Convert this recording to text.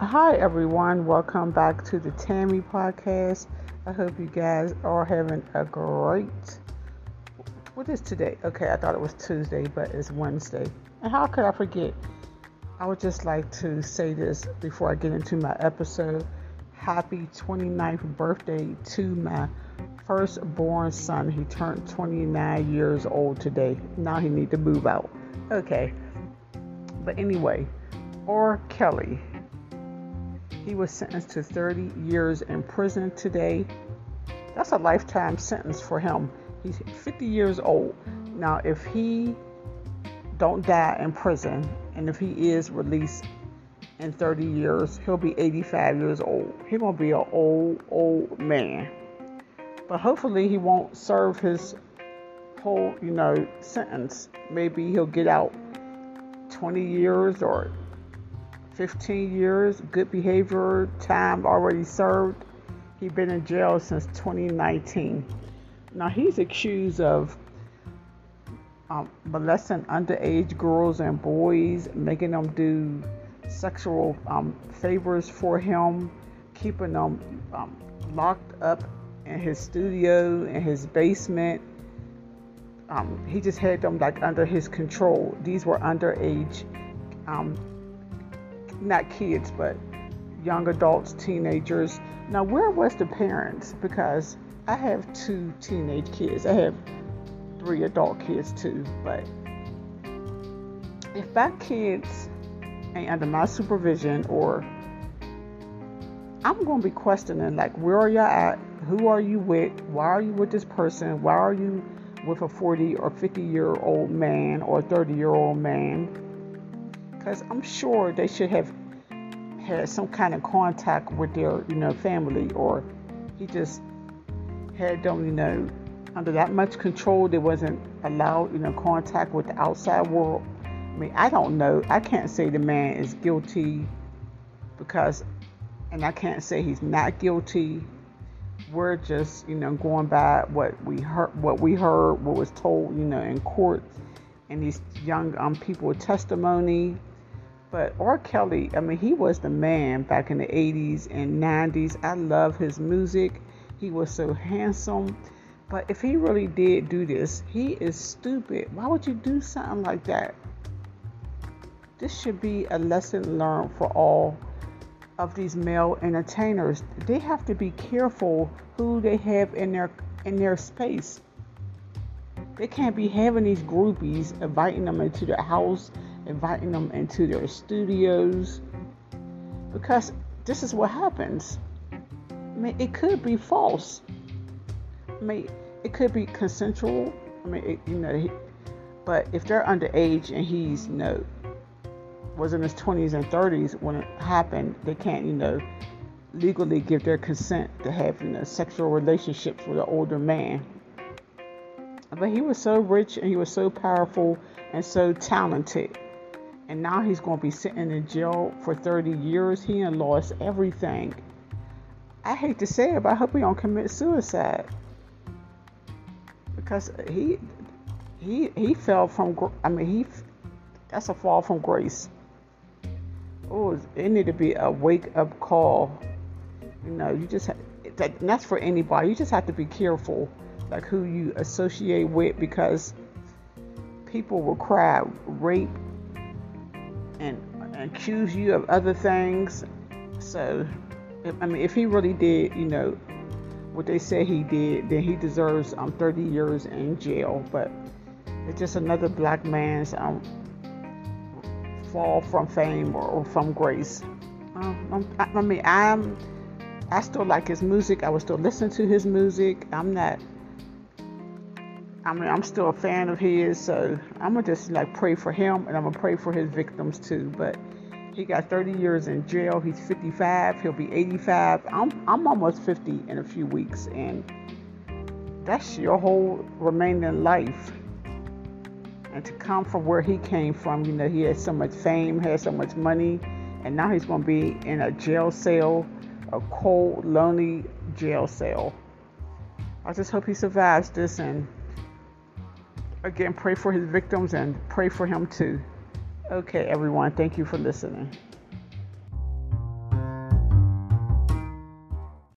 Hi everyone, welcome back to the Tammy Podcast. I hope you guys are having a great, what is today? Okay, I thought it was Tuesday, but it's Wednesday. And how could I forget? I would just like to say this before I get into my episode. Happy 29th birthday to my firstborn son. He turned 29 years old today. Now he needs to move out. Okay. But anyway, R. Kelly. He was sentenced to 30 years in prison today. That's a lifetime sentence for him. He's 50 years old. Now, if he don't die in prison, and if he is released in 30 years, he'll be 85 years old. He's going to be an old man. But hopefully he won't serve his whole, sentence. Maybe he'll get out 20 years or 15 years, good behavior, time already served. He's been in jail since 2019. Now, he's accused of molesting underage girls and boys, making them do sexual favors for him, keeping them locked up in his studio, in his basement. He just had them under his control. These were underage not kids, but young adults, teenagers. Now, where was the parents? Because I have two teenage kids. I have three adult kids too. But if my kids ain't under my supervision, or I'm going to be questioning, where are y'all at? Who are you with? Why are you with this person? Why are you with a 40 or 50-year-old man or a 30-year-old man? Because I'm sure they should have had some kind of contact with their, family, or he just had them, under that much control. They wasn't allowed, contact with the outside world. I mean, I don't know. I can't say the man is guilty and I can't say he's not guilty. We're just, going by what we heard, what was told, in court, and these young people testimony. But R. Kelly, I mean, he was the man back in the 80s and 90s. I love his music. He was so handsome. But if he really did do this, he is stupid. Why would you do something like that? This should be a lesson learned for all of these male entertainers. They have to be careful who they have in their space. They can't be having these groupies, inviting them into their house, inviting them into their studios, because this is what happens. I mean, it could be false. I mean, it could be consensual. I mean, but if they're underage and he's, was in his 20s and 30s when it happened, they can't, legally give their consent to have, sexual relationships with an older man. But he was so rich and he was so powerful and so talented. And now he's going to be sitting in jail for 30 years. He done lost everything. I hate to say it, but I hope he don't commit suicide. Because he fell from, that's a fall from grace. Oh, it need to be a wake-up call. You just have, and that's for anybody. You just have to be careful, who you associate with, because people will cry rape and accuse you of other things. So, if he really did, what they say he did, then he deserves 30 years in jail. But it's just another black man's fall from fame or from grace. I still like his music. I would still listen to his music. I'm still a fan of his, so I'm going to just pray for him, and I'm going to pray for his victims too. But he got 30 years in jail. He's 55. He'll be 85. I'm almost 50 in a few weeks, and that's your whole remaining life. And to come from where he came from, he had so much fame, had so much money, and now he's going to be in a jail cell, a cold, lonely jail cell. I just hope he survives this, and again, pray for his victims and pray for him too. Okay, everyone. Thank you for listening.